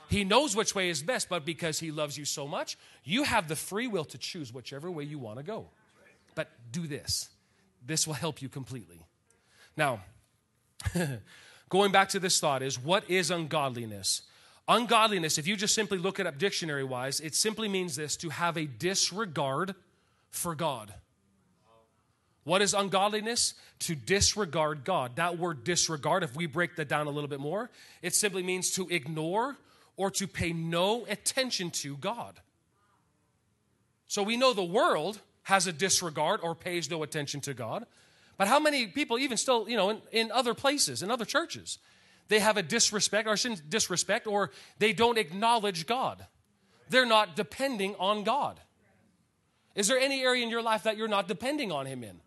He knows which way is best, but because he loves you so much, you have the free will to choose whichever way you want to go. But do this. This will help you completely. Now, going back to this thought is, what is ungodliness? Ungodliness, if you just simply look it up dictionary-wise, it simply means this, to have a disregard for God. What is ungodliness? To disregard God. That word disregard, if we break that down a little bit more, it simply means to ignore or to pay no attention to God. So we know the world has a disregard or pays no attention to God. But how many people even still, in other places, in other churches, they have a disrespect or they don't acknowledge God. They're not depending on God. Is there any area in your life that you're not depending on Him in?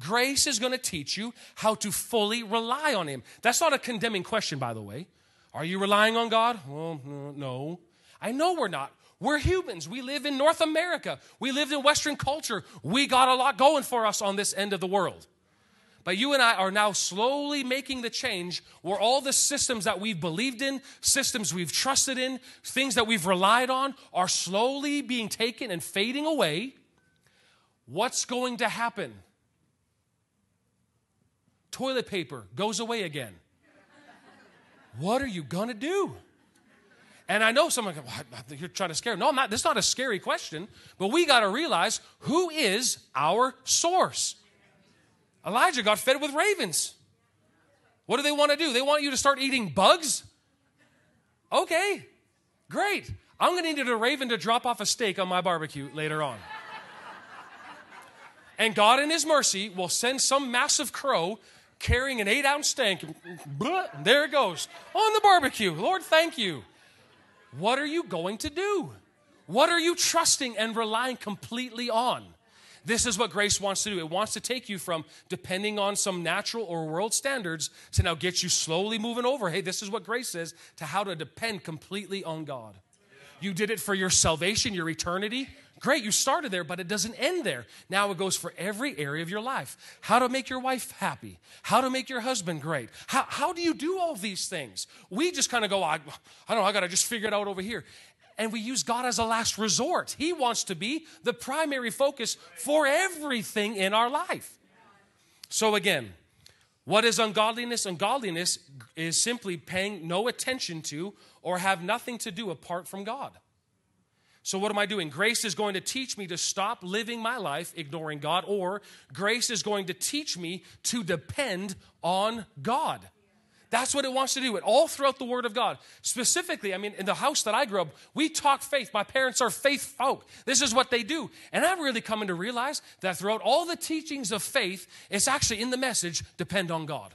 Grace is going to teach you how to fully rely on Him. That's not a condemning question, by the way. Are you relying on God? Well, no. I know we're not. We're humans. We live in North America. We lived in Western culture. We got a lot going for us on this end of the world. But you and I are now slowly making the change where all the systems that we've believed in, systems we've trusted in, things that we've relied on are slowly being taken and fading away. What's going to happen? Toilet paper goes away again. What are you going to do? And I know someone goes, well, you're trying to scare me. No, I'm not. This is not a scary question. But we got to realize who is our source. Elijah got fed with ravens. What do they want to do? They want you to start eating bugs? Okay, great. I'm going to need a raven to drop off a steak on my barbecue later on. And God in His mercy will send some massive crow carrying an 8-ounce steak. And there it goes on the barbecue. Lord, thank you. What are you going to do? What are you trusting and relying completely on? This is what grace wants to do. It wants to take you from depending on some natural or world standards to now get you slowly moving over. Hey, this is what grace is, to how to depend completely on God. You did it for your salvation, your eternity. Great, you started there, but it doesn't end there. Now it goes for every area of your life. How to make your wife happy. How to make your husband great. How do you do all these things? We just kind of go, I don't know, I got to just figure it out over here. And we use God as a last resort. He wants to be the primary focus for everything in our life. So again, what is ungodliness? Ungodliness is simply paying no attention to or have nothing to do apart from God. So what am I doing? Grace is going to teach me to stop living my life ignoring God, or grace is going to teach me to depend on God. That's what it wants to do. It all throughout the Word of God. Specifically, I mean, in the house that I grew up, we talk faith. My parents are faith folk. This is what they do. And I'm really coming to realize that throughout all the teachings of faith, it's actually in the message, depend on God.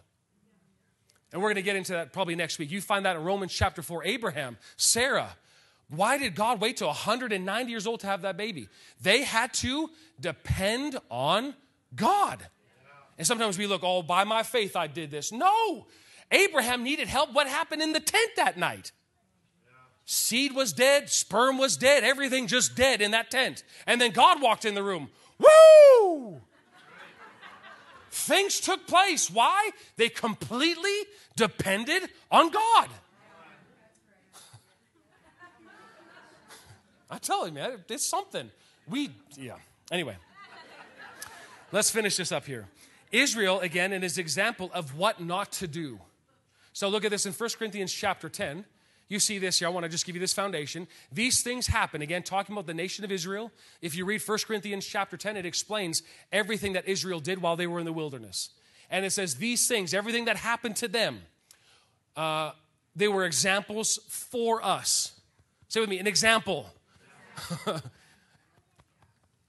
And we're going to get into that probably next week. You find that in Romans chapter 4. Abraham, Sarah, why did God wait till 190 years old to have that baby? They had to depend on God. And sometimes we look, oh, by my faith I did this. No! Abraham needed help. What happened in the tent that night? Yeah. Seed was dead. Sperm was dead. Everything just dead in that tent. And then God walked in the room. Woo! Things took place. Why? They completely depended on God. I tell you, man, it's something. Anyway. Let's finish this up here. Israel, again, in his example of what not to do. So look at this in 1 Corinthians chapter 10. You see this here. I want to just give you this foundation. These things happen. Again, talking about the nation of Israel. If you read 1 Corinthians chapter 10, it explains everything that Israel did while they were in the wilderness. And it says these things, everything that happened to them, they were examples for us. Say with me, an example.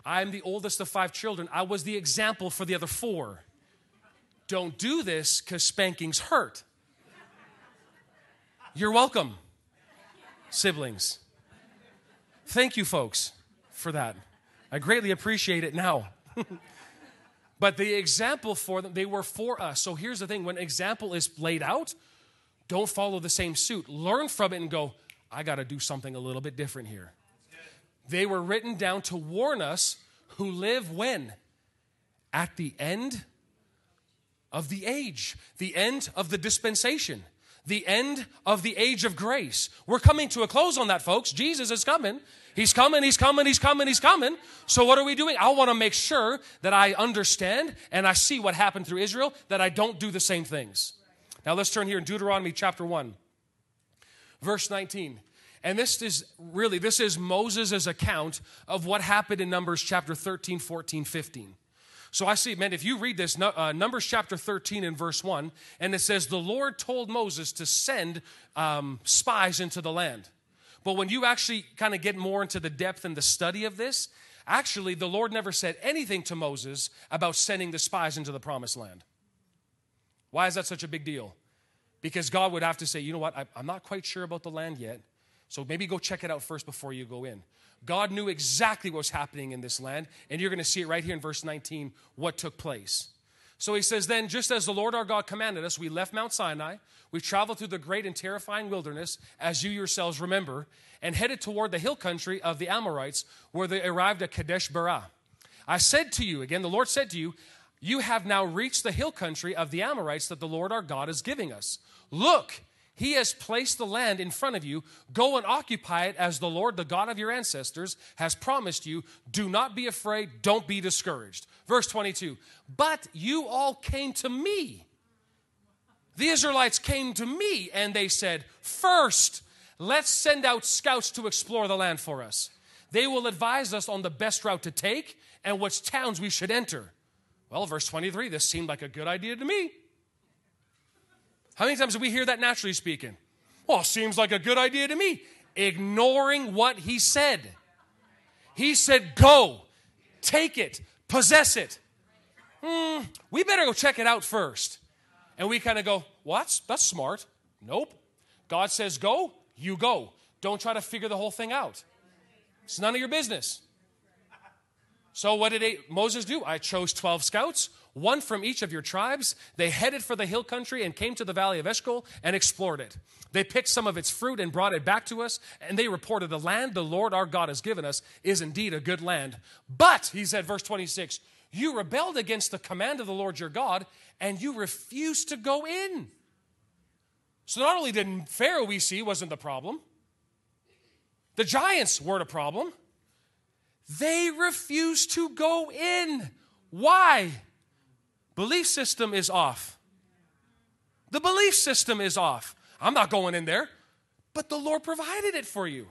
I'm the oldest of 5 children. I was the example for the other 4. Don't do this because spankings hurt. You're welcome, siblings. Thank you, folks, for that. I greatly appreciate it now. But the example for them, they were for us. So here's the thing. When example is laid out, don't follow the same suit. Learn from it and go, I got to do something a little bit different here. They were written down to warn us who live when? At the end of the age, the end of the dispensation, the end of the age of grace. We're coming to a close on that, folks. Jesus is coming. He's coming, he's coming, he's coming, he's coming. So what are we doing? I want to make sure that I understand and I see what happened through Israel, that I don't do the same things. Now let's turn here in Deuteronomy chapter 1, verse 19. And this is Moses' account of what happened in Numbers chapter 13, 14, 15. So I see, man, if you read this, Numbers chapter 13 and verse 1, and it says, the Lord told Moses to send spies into the land. But when you actually kind of get more into the depth and the study of this, actually the Lord never said anything to Moses about sending the spies into the promised land. Why is that such a big deal? Because God would have to say, you know what, I'm not quite sure about the land yet. So maybe go check it out first before you go in. God knew exactly what was happening in this land, and you're going to see it right here in verse 19, what took place. So he says, then, just as the Lord our God commanded us, we left Mount Sinai, we traveled through the great and terrifying wilderness, as you yourselves remember, and headed toward the hill country of the Amorites, where they arrived at Kadesh Barah. I said to you, again, the Lord said to you, you have now reached the hill country of the Amorites that the Lord our God is giving us. Look, he has placed the land in front of you. Go and occupy it as the Lord, the God of your ancestors, has promised you. Do not be afraid. Don't be discouraged. Verse 22, but you all came to me. The Israelites came to me and they said, first, let's send out scouts to explore the land for us. They will advise us on the best route to take and which towns we should enter. Well, verse 23, this seemed like a good idea to me. How many times do we hear that naturally speaking? Well, seems like a good idea to me. Ignoring what he said. He said, go, take it, possess it. We better go check it out first. And we kind of go, what? That's smart. Nope. God says, go, you go. Don't try to figure the whole thing out. It's none of your business. So what did Moses do? I chose 12 scouts, one from each of your tribes. They headed for the hill country and came to the valley of Eshkol and explored it. They picked some of its fruit and brought it back to us, and they reported the land the Lord our God has given us is indeed a good land. But, he said, verse 26, you rebelled against the command of the Lord your God, and you refused to go in. So not only did Pharaoh, we see, wasn't the problem. The giants weren't a problem. They refuse to go in. Why? Belief system is off. The belief system is off. I'm not going in there, but the Lord provided it for you.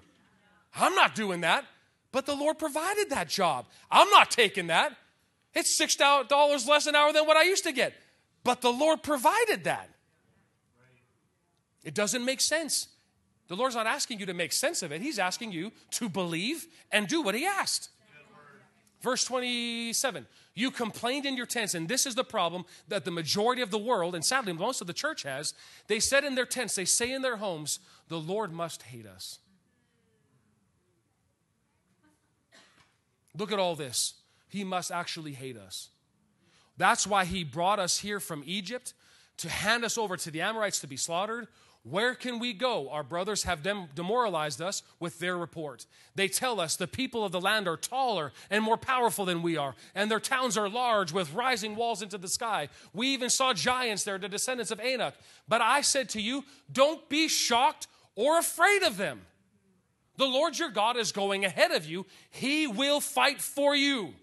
I'm not doing that, but the Lord provided that job. I'm not taking that. It's $6 less an hour than what I used to get, but the Lord provided that. It doesn't make sense. The Lord's not asking you to make sense of it. He's asking you to believe and do what he asked. Verse 27, you complained in your tents, and this is the problem that the majority of the world, and sadly most of the church has, they said in their tents, they say in their homes, the Lord must hate us. Look at all this. He must actually hate us. That's why he brought us here from Egypt to hand us over to the Amorites to be slaughtered. Where can we go? Our brothers have demoralized us with their report. They tell us the people of the land are taller and more powerful than we are, and their towns are large with rising walls into the sky. We even saw giants there, the descendants of Anak. But I said to you, don't be shocked or afraid of them. The Lord your God is going ahead of you. He will fight for you.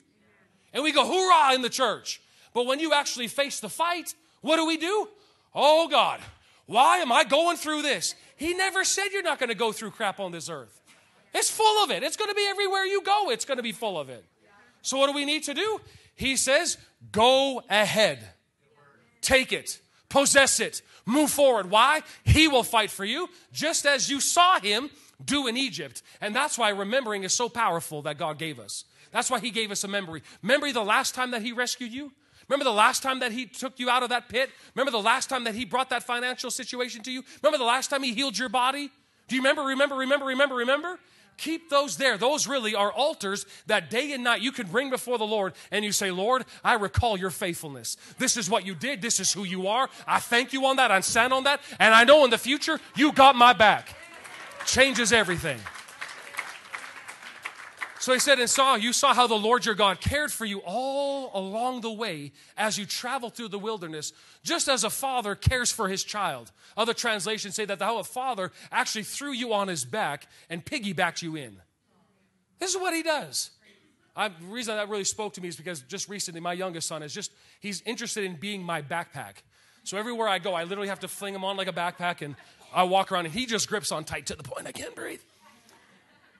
And we go, hoorah, in the church. But when you actually face the fight, what do? Oh, God. Why am I going through this? He never said you're not going to go through crap on this earth. It's full of it. It's going to be everywhere you go. It's going to be full of it. So what do we need to do? He says, go ahead. Take it. Possess it. Move forward. Why? He will fight for you, just as you saw him do in Egypt. And that's why remembering is so powerful that God gave us. That's why he gave us a memory. Remember the last time that he rescued you? Remember the last time that he took you out of that pit? Remember the last time that he brought that financial situation to you? Remember the last time he healed your body? Do you remember? Keep those there. Those really are altars that day and night you can bring before the Lord, and you say, Lord, I recall your faithfulness. This is what you did. This is who you are. I thank you on that. I stand on that. And I know in the future, you got my back. Changes everything. So he said, you saw how the Lord your God cared for you all along the way as you traveled through the wilderness, just as a father cares for his child. Other translations say that how a father actually threw you on his back and piggybacked you in. This is what he does. The reason that really spoke to me is because just recently my youngest son he's interested in being my backpack. So everywhere I go, I literally have to fling him on like a backpack, and I walk around, and he just grips on tight to the point I can't breathe.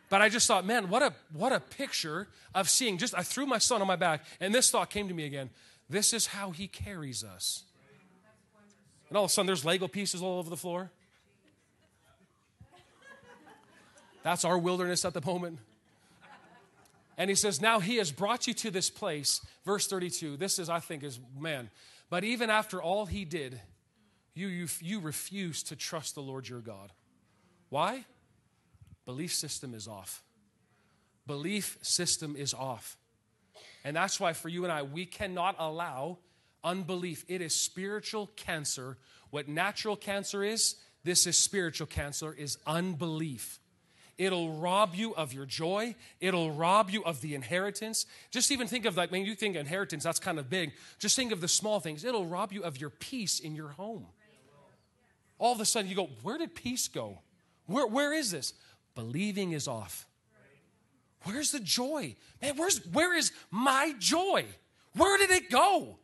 But I just thought, man, what a picture of seeing. I threw my son on my back, and this thought came to me again. This is how he carries us. And all of a sudden, there's Lego pieces all over the floor. That's our wilderness at the moment. And he says, now he has brought you to this place. Verse 32, but even after all he did, you refuse to trust the Lord your God. Why? Belief system is off. Belief system is off. And that's why for you and I, we cannot allow unbelief. It is spiritual cancer. What natural cancer is, this is spiritual cancer, is unbelief. It'll rob you of your joy. It'll rob you of the inheritance. Just even think of, like, when you think inheritance, that's kind of big. Just think of the small things. It'll rob you of your peace in your home. All of a sudden, you go, where did peace go? Where is this? Believing is off. Where's the joy? Man, where is my joy? Where did it go?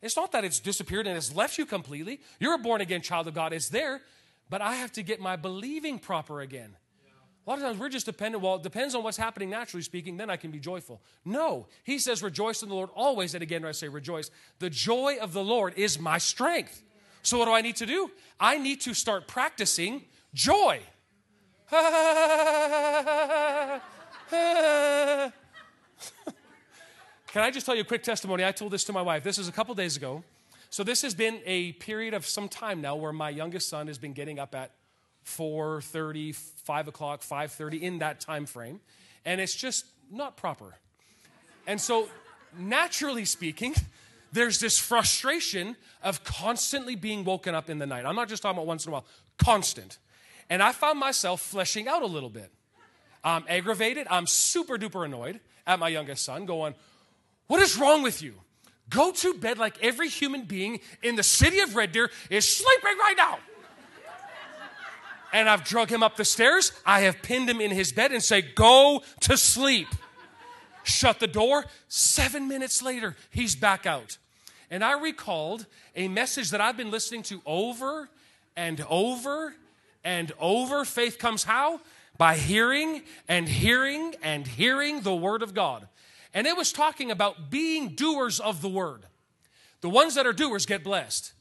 It's not that it's disappeared and it's left you completely. You're a born-again child of God. It's there, but I have to get my believing proper again. A lot of times we're just dependent. Well, it depends on what's happening naturally speaking. Then I can be joyful. No. He says, rejoice in the Lord always. And again, I say rejoice. The joy of the Lord is my strength. So what do I need to do? I need to start practicing joy. Can I just tell you a quick testimony? I told this to my wife. This is a couple days ago. So this has been a period of some time now where my youngest son has been getting up at 4:30, 5 o'clock, 5:30, in that time frame. And it's just not proper. And so naturally speaking, there's this frustration of constantly being woken up in the night. I'm not just talking about once in a while. Constant. And I found myself fleshing out a little bit. I'm aggravated. I'm super duper annoyed at my youngest son going, what is wrong with you? Go to bed like every human being in the city of Red Deer is sleeping right now. And I've drug him up the stairs. I have pinned him in his bed and say, go to sleep. Shut the door. 7 minutes later, he's back out. And I recalled a message that I've been listening to over and over and over. Faith comes how? By hearing and hearing and hearing the word of God. And it was talking about being doers of the word. The ones that are doers get blessed.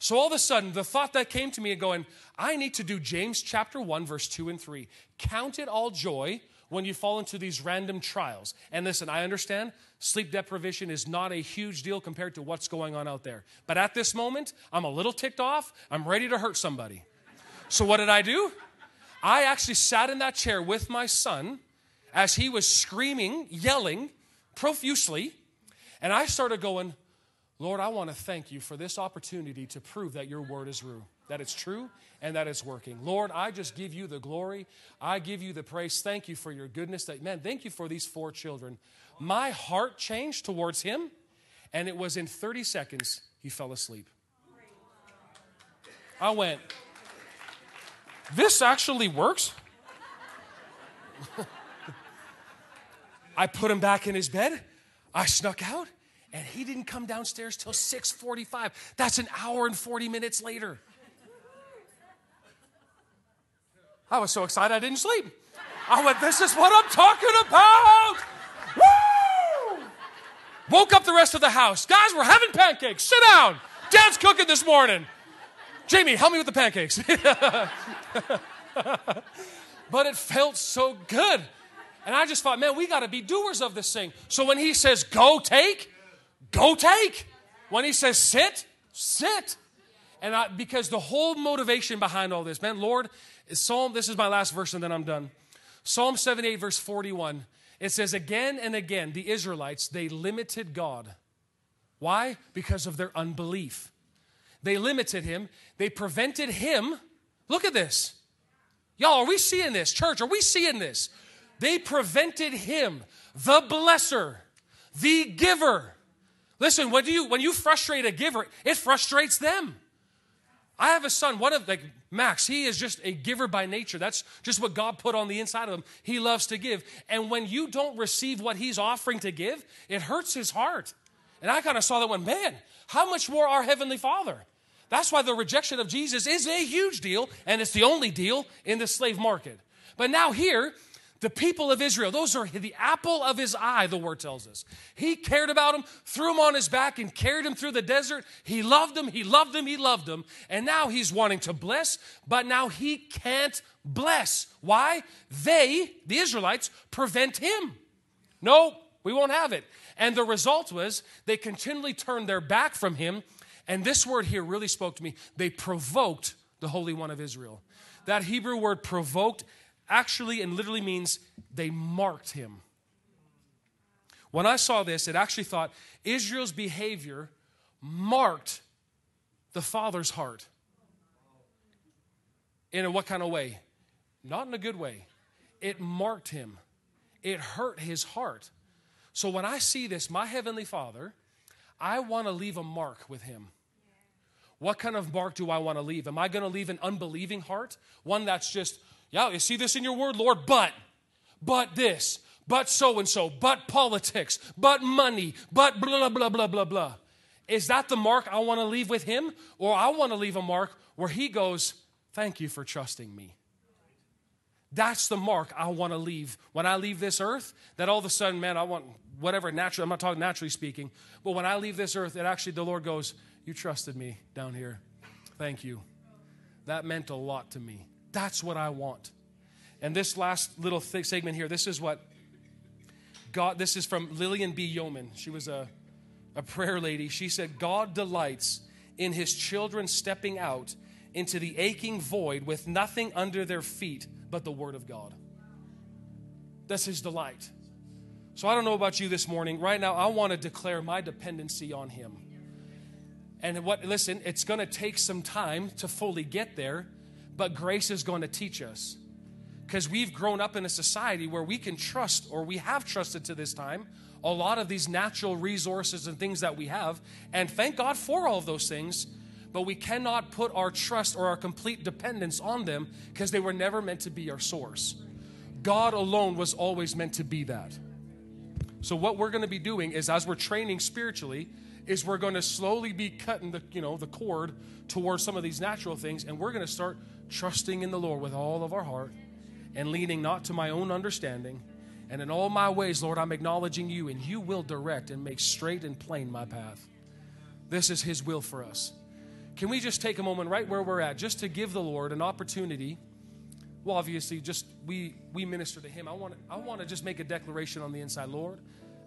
So all of a sudden, the thought that came to me and going, I need to do James chapter 1, verse 2 and 3. Count it all joy when you fall into these random trials. And listen, I understand sleep deprivation is not a huge deal compared to what's going on out there. But at this moment, I'm a little ticked off. I'm ready to hurt somebody. So what did I do? I actually sat in that chair with my son as he was screaming, yelling profusely. And I started going, Lord, I want to thank you for this opportunity to prove that your word is true, that it's true and that it's working. Lord, I just give you the glory. I give you the praise. Thank you for your goodness. Man, thank you for these 4 children. My heart changed towards him, and it was in 30 seconds he fell asleep. I went, this actually works? I put him back in his bed. I snuck out. And he didn't come downstairs till 6:45. That's an hour and 40 minutes later. I was so excited I didn't sleep. I went, this is what I'm talking about. Woo! Woke up the rest of the house. Guys, we're having pancakes. Sit down. Dad's cooking this morning. Jamie, help me with the pancakes. But it felt so good. And I just thought, man, we got to be doers of this thing. So when he says, go take, go take. When he says sit, sit. And because the whole motivation behind all this, man, Lord, this is my last verse and then I'm done. Psalm 78, verse 41. It says, again and again, the Israelites, they limited God. Why? Because of their unbelief. They limited him. They prevented him. Look at this. Y'all, are we seeing this? Church, are we seeing this? They prevented him, the blesser, the giver. Listen, when you frustrate a giver, it frustrates them. I have a son, Max, he is just a giver by nature. That's just what God put on the inside of him. He loves to give. And when you don't receive what he's offering to give, it hurts his heart. And I kind of saw that one, man, how much more our Heavenly Father? That's why the rejection of Jesus is a huge deal, and it's the only deal in the slave market. But now here, the people of Israel, those are the apple of his eye, the word tells us. He cared about them, threw them on his back, and carried them through the desert. He loved them, he loved them, he loved them. And now he's wanting to bless, but now he can't bless. Why? They, the Israelites, prevent him. No, we won't have it. And the result was they continually turned their back from him. And this word here really spoke to me. They provoked the Holy One of Israel. That Hebrew word provoked actually and literally means they marked him. When I saw this, it actually thought Israel's behavior marked the Father's heart. In what kind of way? Not in a good way. It marked him. It hurt his heart. So when I see this, my Heavenly Father, I want to leave a mark with him. What kind of mark do I want to leave? Am I going to leave an unbelieving heart? One that's just, yeah, you see this in your word, Lord, but this, but so-and-so, but politics, but money, but blah, blah, blah, blah, blah. Is that the mark I want to leave with him? Or I want to leave a mark where he goes, thank you for trusting me. That's the mark I want to leave. When I leave this earth, that all of a sudden, man, I want whatever naturally, I'm not talking naturally speaking, but when I leave this earth, it actually, the Lord goes, you trusted me down here. Thank you. That meant a lot to me. That's what I want. And this last little segment here, this is what God, this is from Lillian B. Yeoman. She was a prayer lady. She said, God delights in his children stepping out into the aching void with nothing under their feet but the word of God. That's his delight. So I don't know about you this morning. Right now, I want to declare my dependency on him. And what? Listen, it's going to take some time to fully get there, but grace is going to teach us. Because we've grown up in a society where we can trust, or we have trusted to this time, a lot of these natural resources and things that we have. And thank God for all of those things, but we cannot put our trust or our complete dependence on them because they were never meant to be our source. God alone was always meant to be that. So what we're going to be doing is, as we're training spiritually, is we're going to slowly be cutting the cord towards some of these natural things, and we're going to start trusting in the Lord with all of our heart and leaning not to my own understanding. And in all my ways, Lord, I'm acknowledging you, and you will direct and make straight and plain my path. This is his will for us. Can we just take a moment right where we're at just to give the Lord an opportunity? Well, obviously, just we minister to him. I want to just make a declaration on the inside. Lord,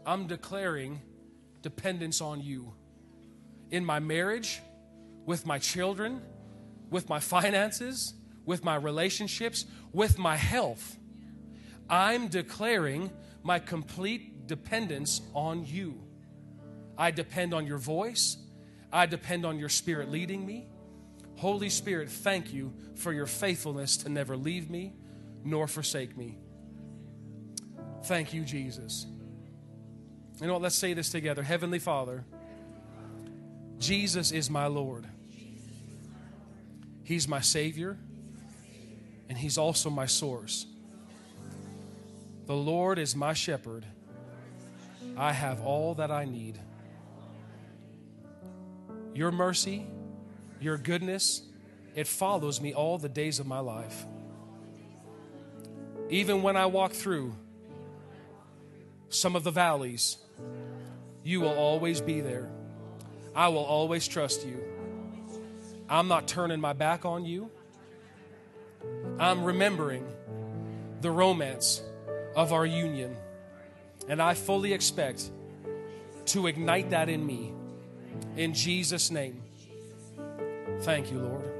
I'm declaring dependence on you in my marriage, with my children, with my finances, with my relationships, with my health. I'm declaring my complete dependence on you. I depend on your voice. I depend on your Spirit leading me. Holy Spirit, thank you for your faithfulness to never leave me nor forsake me. Thank you, Jesus. You know what? Let's say this together. Heavenly Father, Jesus is my Lord. He's my Savior, and he's also my source. The Lord is my shepherd. I have all that I need. Your mercy, your goodness, it follows me all the days of my life. Even when I walk through some of the valleys, you will always be there. I will always trust you. I'm not turning my back on you. I'm remembering the romance of our union, and I fully expect to ignite that in me. In Jesus' name. Thank you, Lord.